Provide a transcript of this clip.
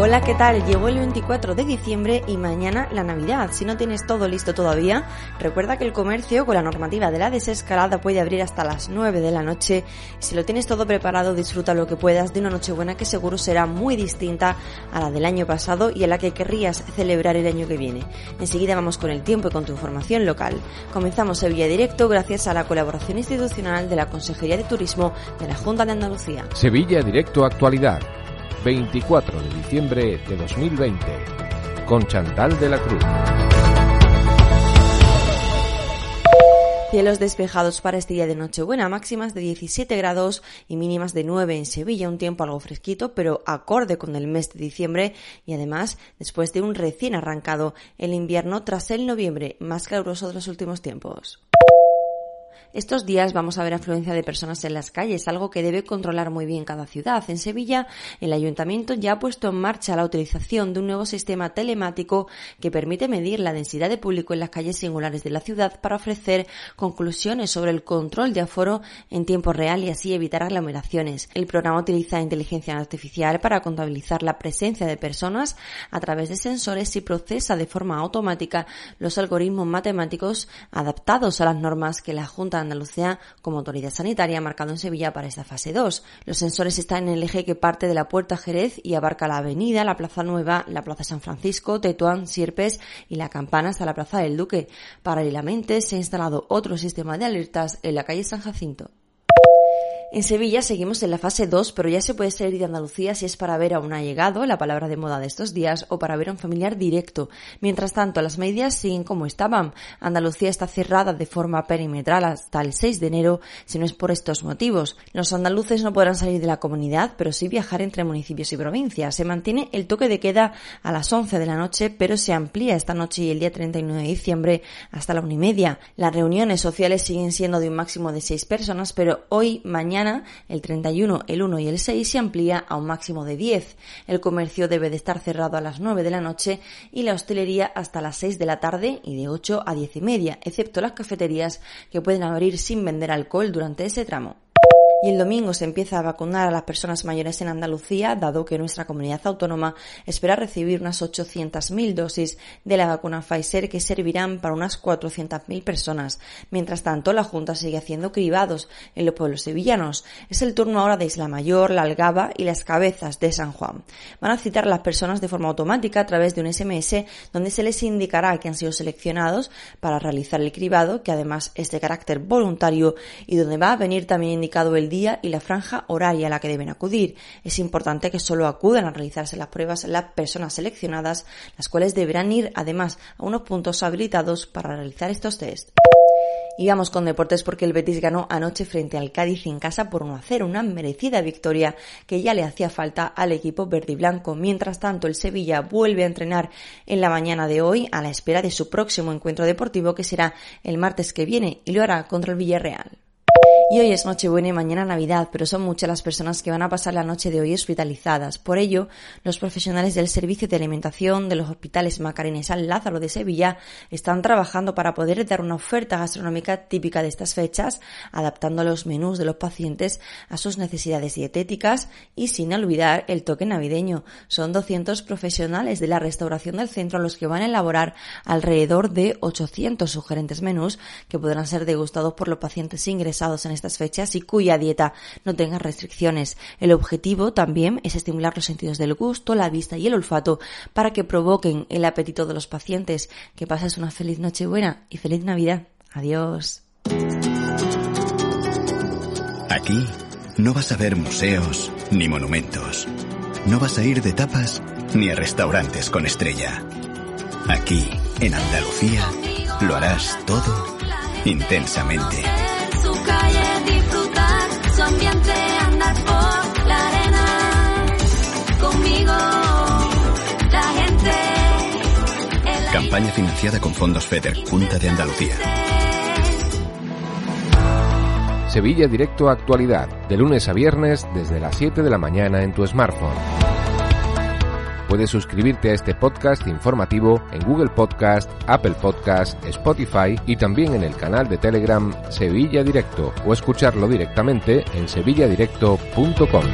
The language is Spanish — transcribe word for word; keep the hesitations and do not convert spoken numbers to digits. Hola, ¿qué tal? Llegó el veinticuatro de diciembre y mañana la Navidad. Si no tienes todo listo todavía, recuerda que el comercio con la normativa de la desescalada puede abrir hasta las nueve de la noche. Si lo tienes todo preparado, disfruta lo que puedas de una Nochebuena que seguro será muy distinta a la del año pasado y a la que querrías celebrar el año que viene. Enseguida vamos con el tiempo y con tu información local. Comenzamos Sevilla Directo gracias a la colaboración institucional de la Consejería de Turismo de la Junta de Andalucía. Sevilla Directo Actualidad. veinticuatro de diciembre de dos mil veinte, con Chantal de la Cruz. Cielos despejados para este día de Nochebuena, máximas de diecisiete grados y mínimas de nueve en Sevilla, un tiempo algo fresquito pero acorde con el mes de diciembre y además después de un recién arrancado el invierno tras el noviembre más caluroso de los últimos tiempos. Estos días vamos a ver afluencia de personas en las calles, algo que debe controlar muy bien cada ciudad. En Sevilla, el Ayuntamiento ya ha puesto en marcha la utilización de un nuevo sistema telemático que permite medir la densidad de público en las calles singulares de la ciudad para ofrecer conclusiones sobre el control de aforo en tiempo real y así evitar aglomeraciones. El programa utiliza inteligencia artificial para contabilizar la presencia de personas a través de sensores y procesa de forma automática los algoritmos matemáticos adaptados a las normas que la Junta Andalucía como autoridad sanitaria ha marcado en Sevilla para esta fase dos. Los sensores están en el eje que parte de la Puerta Jerez y abarca la avenida, la Plaza Nueva, la Plaza San Francisco, Tetuán, Sierpes y la Campana hasta la Plaza del Duque. Paralelamente se ha instalado otro sistema de alertas en la calle San Jacinto. En Sevilla seguimos en la fase dos, pero ya se puede salir de Andalucía si es para ver a un allegado, la palabra de moda de estos días, o para ver a un familiar directo. Mientras tanto, las medidas siguen como estaban. Andalucía está cerrada de forma perimetral hasta el seis de enero, si no es por estos motivos. Los andaluces no podrán salir de la comunidad, pero sí viajar entre municipios y provincias. Se mantiene el toque de queda a las once de la noche, pero se amplía esta noche y el día treinta y uno de diciembre hasta la una y media. Las reuniones sociales siguen siendo de un máximo de seis personas, pero hoy, mañana, el treinta y uno, el uno y el seis se amplía a un máximo de diez. El comercio debe de estar cerrado a las nueve de la noche y la hostelería hasta las seis de la tarde y de ocho a diez y media, excepto las cafeterías que pueden abrir sin vender alcohol durante ese tramo. Y el domingo se empieza a vacunar a las personas mayores en Andalucía, dado que nuestra comunidad autónoma espera recibir unas ochocientas mil dosis de la vacuna Pfizer que servirán para unas cuatrocientas mil personas. Mientras tanto, la Junta sigue haciendo cribados en los pueblos sevillanos. Es el turno ahora de Isla Mayor, La Algaba y Las Cabezas de San Juan. Van a citar a las personas de forma automática a través de un ese eme ese donde se les indicará que han sido seleccionados para realizar el cribado, que además es de carácter voluntario y donde va a venir también indicado el día y la franja horaria a la que deben acudir. Es importante que solo acudan a realizarse las pruebas las personas seleccionadas, las cuales deberán ir además a unos puntos habilitados para realizar estos test. Y vamos con deportes porque el Betis ganó anoche frente al Cádiz en casa por uno a cero, una merecida victoria que ya le hacía falta al equipo verdiblanco. Mientras tanto, el Sevilla vuelve a entrenar en la mañana de hoy a la espera de su próximo encuentro deportivo que será el martes que viene y lo hará contra el Villarreal. Y hoy es Nochebuena y mañana Navidad, pero son muchas las personas que van a pasar la noche de hoy hospitalizadas. Por ello, los profesionales del servicio de alimentación de los Hospitales Macarena y San Lázaro de Sevilla están trabajando para poder dar una oferta gastronómica típica de estas fechas, adaptando los menús de los pacientes a sus necesidades dietéticas y sin olvidar el toque navideño. Son doscientos profesionales de la restauración del centro los que van a elaborar alrededor de ochocientos sugerentes menús que podrán ser degustados por los pacientes ingresados en estas fechas y cuya dieta no tenga restricciones. El objetivo también es estimular los sentidos del gusto, la vista y el olfato para que provoquen el apetito de los pacientes. Que pases una feliz Nochebuena y feliz Navidad. Adiós. Aquí no vas a ver museos ni monumentos. No vas a ir de tapas ni a restaurantes con estrella. Aquí, en Andalucía, lo harás todo intensamente. Su calle, disfrutar su ambiente. Campaña financiada con fondos FEDER, Junta de Andalucía. Sevilla Directo Actualidad, de lunes a viernes desde las siete de la mañana en tu smartphone. Puedes suscribirte a este podcast informativo en Google Podcast, Apple Podcast, Spotify y también en el canal de Telegram Sevilla Directo o escucharlo directamente en sevilla directo punto com.